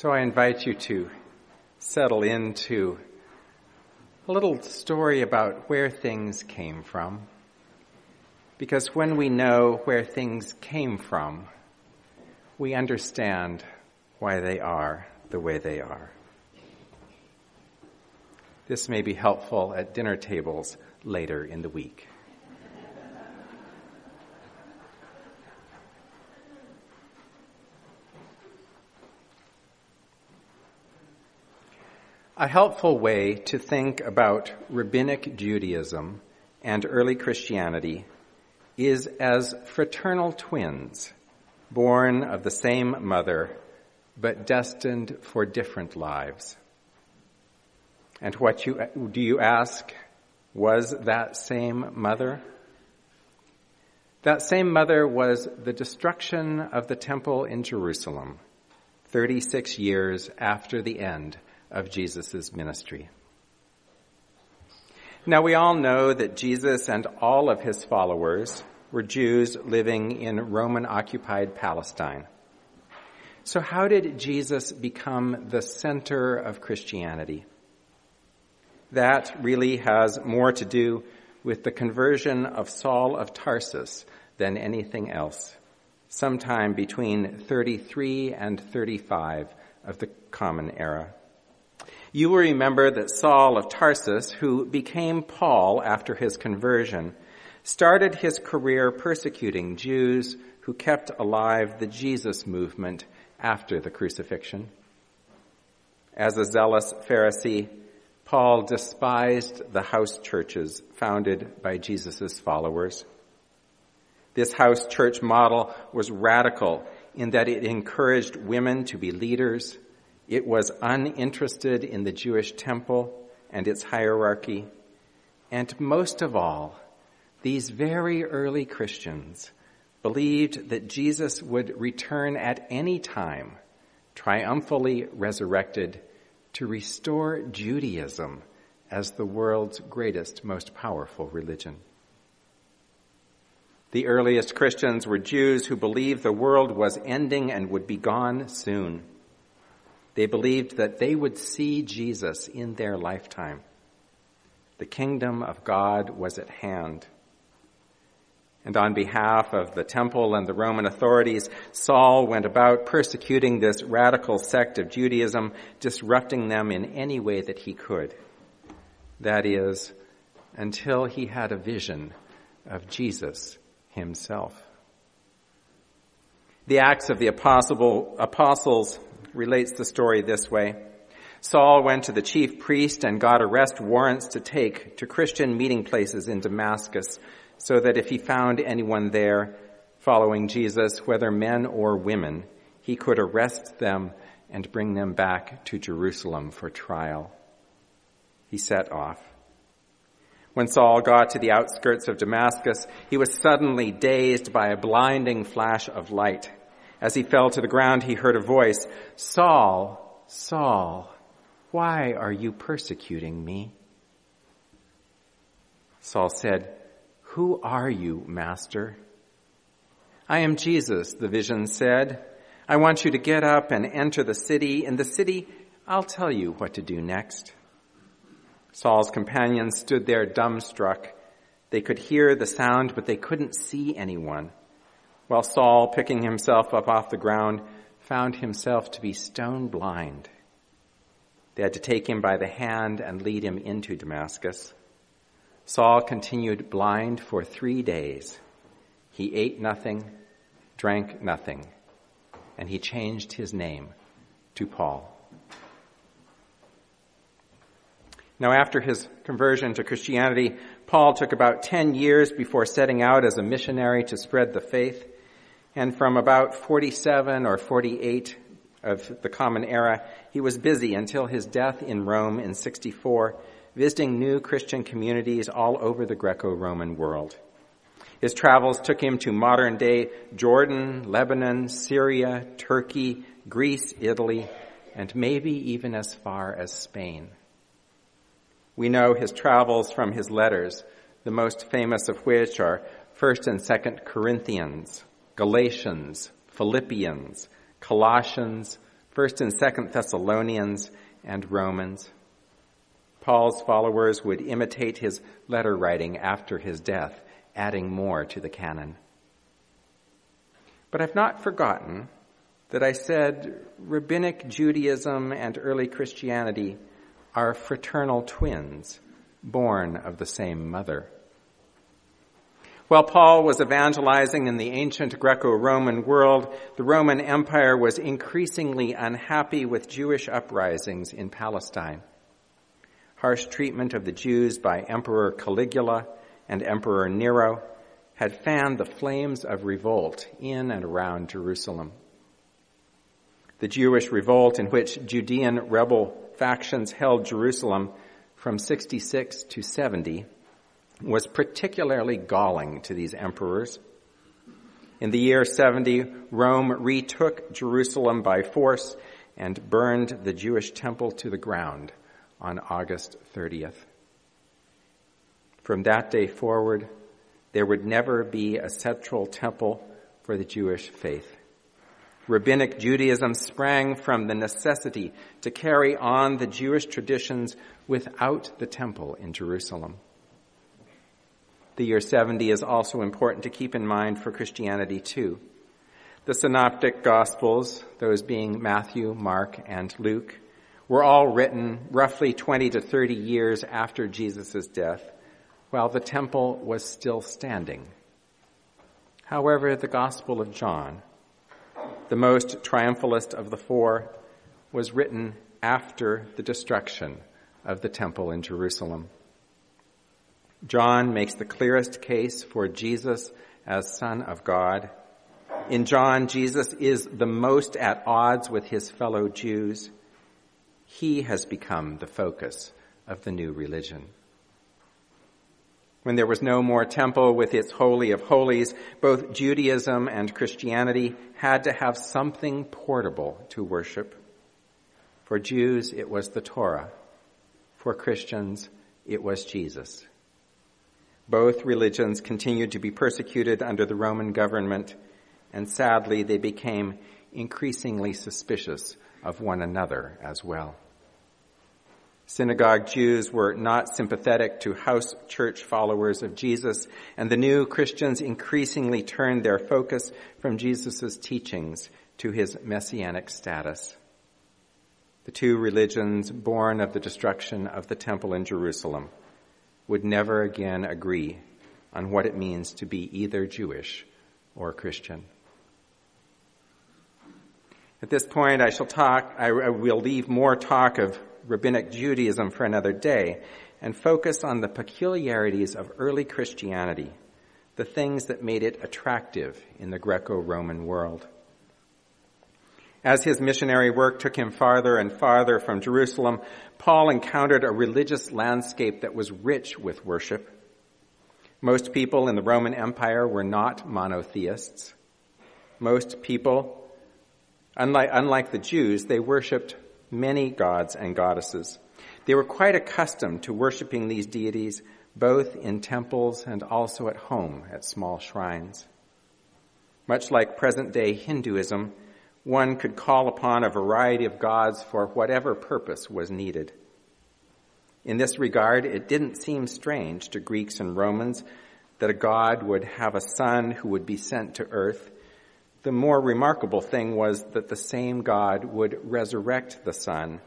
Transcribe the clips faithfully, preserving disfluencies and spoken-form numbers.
So I invite you to settle into a little story about where things came from. Because when we know where things came from, we understand why they are the way they are. This may be helpful at dinner tables later in the week. A helpful way to think about rabbinic Judaism and early Christianity is as fraternal twins, born of the same mother, but destined for different lives. And what you, do you ask, was that same mother? That same mother was the destruction of the temple in Jerusalem, thirty-six years after the end of Jesus' ministry. Now, we all know that Jesus and all of his followers were Jews living in Roman-occupied Palestine. So how did Jesus become the center of Christianity? That really has more to do with the conversion of Saul of Tarsus than anything else, sometime between thirty-three and thirty-five of the Common Era. You will remember that Saul of Tarsus, who became Paul after his conversion, started his career persecuting Jews who kept alive the Jesus movement after the crucifixion. As a zealous Pharisee, Paul despised the house churches founded by Jesus' followers. This house church model was radical in that it encouraged women to be leaders. It was uninterested in the Jewish temple and its hierarchy. And most of all, these very early Christians believed that Jesus would return at any time, triumphally resurrected, to restore Judaism as the world's greatest, most powerful religion. The earliest Christians were Jews who believed the world was ending and would be gone soon. They believed that they would see Jesus in their lifetime. The kingdom of God was at hand. And on behalf of the temple and the Roman authorities, Saul went about persecuting this radical sect of Judaism, disrupting them in any way that he could. That is, until he had a vision of Jesus himself. The Acts of the Apostles relates the story this way. Saul went to the chief priest and got arrest warrants to take to Christian meeting places in Damascus, so that if he found anyone there following Jesus, whether men or women, he could arrest them and bring them back to Jerusalem for trial. He set off. When Saul got to the outskirts of Damascus, he was suddenly dazed by a blinding flash of light. As he fell to the ground, he heard a voice, "Saul, Saul, why are you persecuting me?" Saul said, "Who are you, Master?" "I am Jesus," the vision said. "I want you to get up and enter the city. In the city, I'll tell you what to do next." Saul's companions stood there dumbstruck. They could hear the sound, but they couldn't see anyone. While Saul, picking himself up off the ground, found himself to be stone blind. They had to take him by the hand and lead him into Damascus. Saul continued blind for three days. He ate nothing, drank nothing, and he changed his name to Paul. Now, after his conversion to Christianity, Paul took about ten years before setting out as a missionary to spread the faith. And from about forty-seven or forty-eight of the Common Era, he was busy until his death in Rome in sixty-four, visiting new Christian communities all over the Greco-Roman world. His travels took him to modern-day Jordan, Lebanon, Syria, Turkey, Greece, Italy, and maybe even as far as Spain. We know his travels from his letters, the most famous of which are First and Second Corinthians, Galatians, Philippians, Colossians, First and Second Thessalonians and Romans. Paul's followers would imitate his letter writing after his death, adding more to the canon. But I've not forgotten that I said rabbinic Judaism and early Christianity are fraternal twins, born of the same mother. While Paul was evangelizing in the ancient Greco-Roman world, the Roman Empire was increasingly unhappy with Jewish uprisings in Palestine. Harsh treatment of the Jews by Emperor Caligula and Emperor Nero had fanned the flames of revolt in and around Jerusalem. The Jewish revolt, in which Judean rebel factions held Jerusalem from sixty-six to seventy, was particularly galling to these emperors. In the year seventy, Rome retook Jerusalem by force and burned the Jewish temple to the ground on August thirtieth. From that day forward, there would never be a central temple for the Jewish faith. Rabbinic Judaism sprang from the necessity to carry on the Jewish traditions without the temple in Jerusalem. The year seventy is also important to keep in mind for Christianity too. The synoptic Gospels, those being Matthew, Mark, and Luke, were all written roughly twenty to thirty years after Jesus' death, while the temple was still standing. However, the Gospel of John, the most triumphalist of the four, was written after the destruction of the temple in Jerusalem. John makes the clearest case for Jesus as Son of God. In John, Jesus is the most at odds with his fellow Jews. He has become the focus of the new religion. When there was no more temple with its Holy of Holies, both Judaism and Christianity had to have something portable to worship. For Jews, it was the Torah. For Christians, it was Jesus. Both religions continued to be persecuted under the Roman government, and sadly, they became increasingly suspicious of one another as well. Synagogue Jews were not sympathetic to house church followers of Jesus, and the new Christians increasingly turned their focus from Jesus' teachings to his messianic status. The two religions, born of the destruction of the temple in Jerusalem, would never again agree on what it means to be either Jewish or Christian. At this point, I shall talk, I will leave more talk of Rabbinic Judaism for another day and focus on the peculiarities of early Christianity, the things that made it attractive in the Greco-Roman world. As his missionary work took him farther and farther from Jerusalem, Paul encountered a religious landscape that was rich with worship. Most people in the Roman Empire were not monotheists. Most people, unlike, unlike the Jews, they worshipped many gods and goddesses. They were quite accustomed to worshiping these deities, both in temples and also at home at small shrines. Much like present-day Hinduism, one could call upon a variety of gods for whatever purpose was needed. In this regard, it didn't seem strange to Greeks and Romans that a god would have a son who would be sent to earth. The more remarkable thing was that the same God would resurrect the Son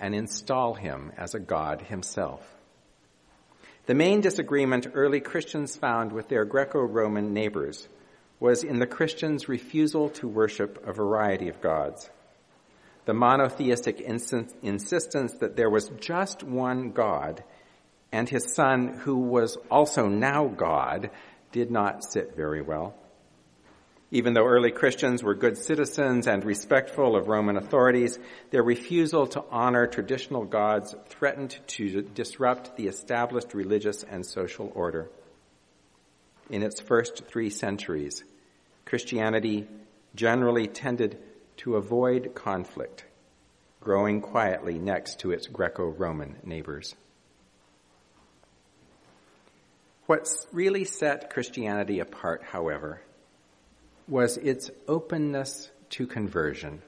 and install him as a God himself. The main disagreement early Christians found with their Greco-Roman neighbors was in the Christians' refusal to worship a variety of gods. The monotheistic insist- insistence that there was just one God and his Son, who was also now God, did not sit very well. Even though early Christians were good citizens and respectful of Roman authorities, their refusal to honor traditional gods threatened to disrupt the established religious and social order. In its first three centuries, Christianity generally tended to avoid conflict, growing quietly next to its Greco-Roman neighbors. What really set Christianity apart, however, was its openness to conversion.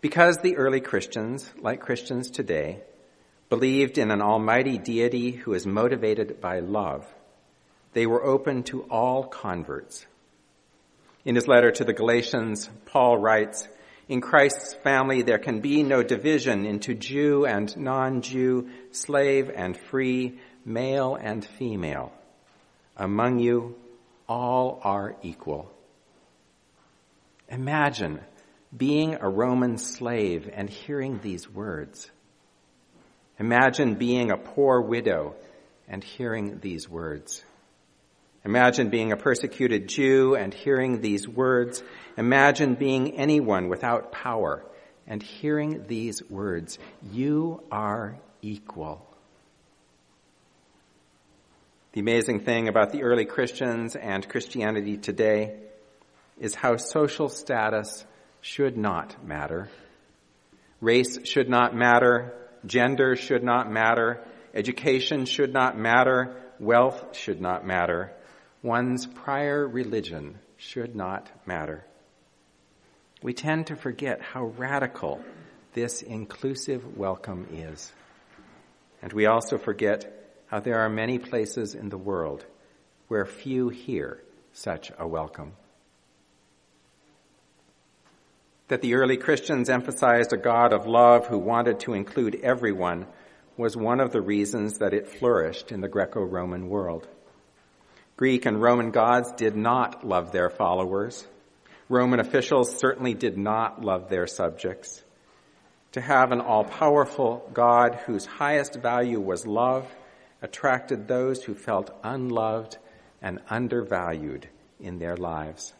because the early Christians, like Christians today, believed in an almighty deity who is motivated by love, they were open to all converts. In his letter to the Galatians, Paul writes, "In Christ's family there can be no division into Jew and non-Jew, slave and free, male and female. Among you, all are equal." Imagine being a Roman slave and hearing these words. Imagine being a poor widow and hearing these words. Imagine being a persecuted Jew and hearing these words. Imagine being anyone without power and hearing these words. You are equal. The amazing thing about the early Christians and Christianity today is how social status should not matter. Race should not matter. Gender should not matter. Education should not matter. Wealth should not matter. One's prior religion should not matter. We tend to forget how radical this inclusive welcome is. And we also forget how there are many places in the world where few hear such a welcome. That the early Christians emphasized a God of love who wanted to include everyone was one of the reasons that it flourished in the Greco-Roman world. Greek and Roman gods did not love their followers. Roman officials certainly did not love their subjects. To have an all-powerful God whose highest value was love attracted those who felt unloved and undervalued in their lives.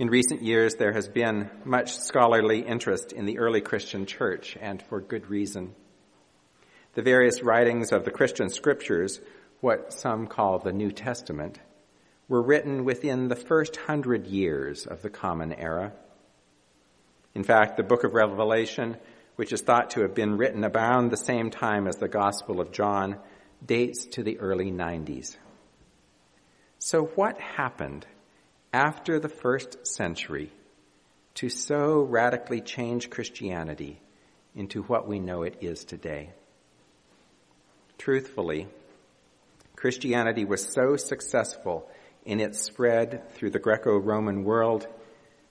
In recent years, there has been much scholarly interest in the early Christian church, and for good reason. The various writings of the Christian scriptures, what some call the New Testament, were written within the first hundred years of the Common Era. In fact, the book of Revelation, which is thought to have been written about the same time as the Gospel of John, dates to the early nineties. So what happened after the first century to so radically change Christianity into what we know it is today? Truthfully, Christianity was so successful in its spread through the Greco-Roman world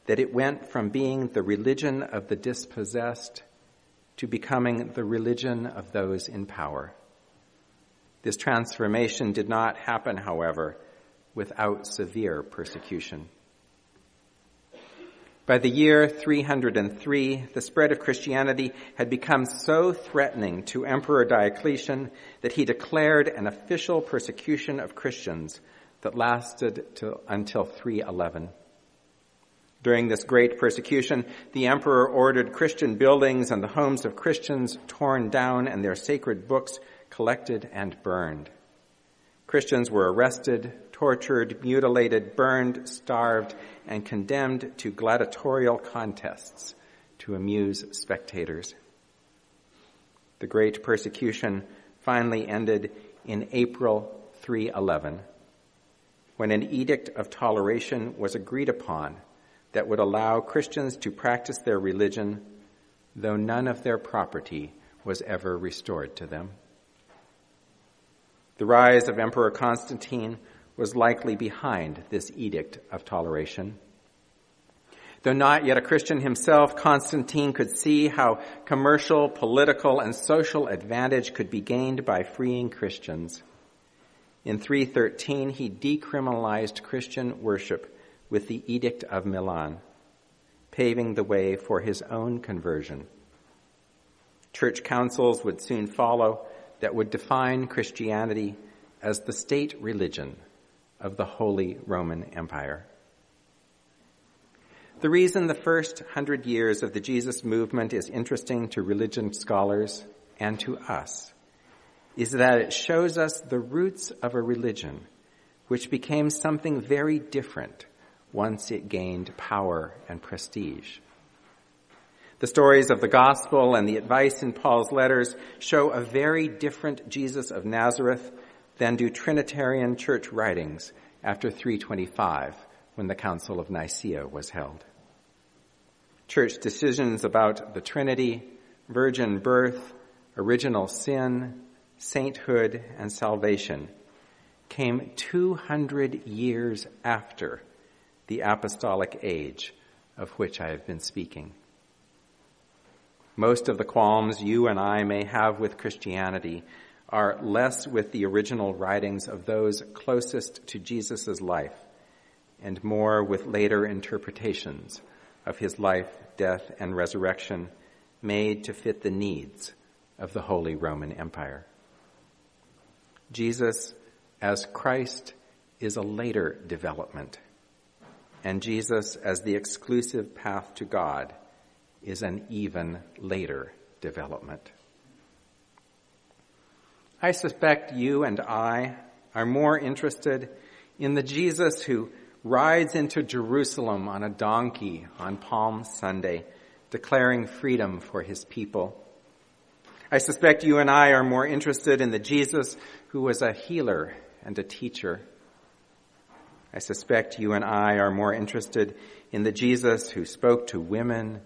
that it went from being the religion of the dispossessed to becoming the religion of those in power. This transformation did not happen, however, without severe persecution. By the year three hundred three, the spread of Christianity had become so threatening to Emperor Diocletian that he declared an official persecution of Christians that lasted to, until three eleven. During this great persecution, the emperor ordered Christian buildings and the homes of Christians torn down and their sacred books collected and burned. Christians were arrested, tortured, mutilated, burned, starved, and condemned to gladiatorial contests to amuse spectators. The great persecution finally ended in April three eleven, when an edict of toleration was agreed upon that would allow Christians to practice their religion, though none of their property was ever restored to them. The rise of Emperor Constantine was likely behind this edict of toleration. Though not yet a Christian himself, Constantine could see how commercial, political, and social advantage could be gained by freeing Christians. In three thirteen, he decriminalized Christian worship with the Edict of Milan, paving the way for his own conversion. Church councils would soon follow that would define Christianity as the state religion of the Holy Roman Empire. The reason the first hundred years of the Jesus movement is interesting to religion scholars and to us is that it shows us the roots of a religion which became something very different once it gained power and prestige. The stories of the gospel and the advice in Paul's letters show a very different Jesus of Nazareth than do Trinitarian church writings after three twenty-five, when the Council of Nicaea was held. church decisions about the Trinity, virgin birth, original sin, sainthood, and salvation came two hundred years after the Apostolic Age of which I have been speaking. Most of the qualms you and I may have with Christianity are less with the original writings of those closest to Jesus' life and more with later interpretations of his life, death, and resurrection made to fit the needs of the Holy Roman Empire. Jesus as Christ is a later development, and Jesus as the exclusive path to God is an even later development. I suspect you and I are more interested in the Jesus who rides into Jerusalem on a donkey on Palm Sunday, declaring freedom for his people. I suspect you and I are more interested in the Jesus who was a healer and a teacher. I suspect you and I are more interested in the Jesus who spoke to women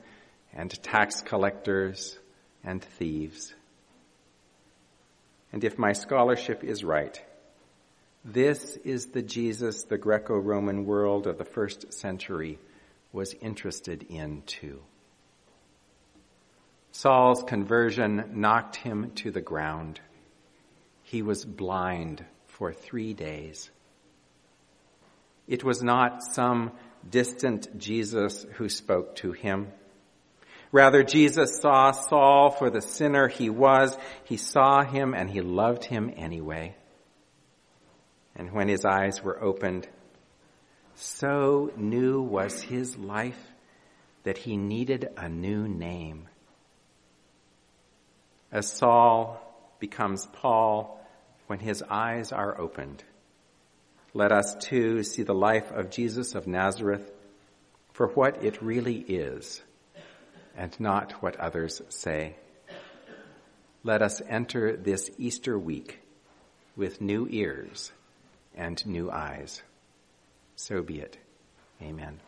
and tax collectors and thieves. And if my scholarship is right, this is the Jesus the Greco-Roman world of the first century was interested in too. Saul's conversion knocked him to the ground. He was blind for three days. It was not some distant Jesus who spoke to him. Rather, Jesus saw Saul for the sinner he was. He saw him and he loved him anyway. And when his eyes were opened, so new was his life that he needed a new name. As Saul becomes Paul, when his eyes are opened, let us too see the life of Jesus of Nazareth for what it really is, and not what others say. Let us enter this Easter week with new ears and new eyes. So be it. Amen.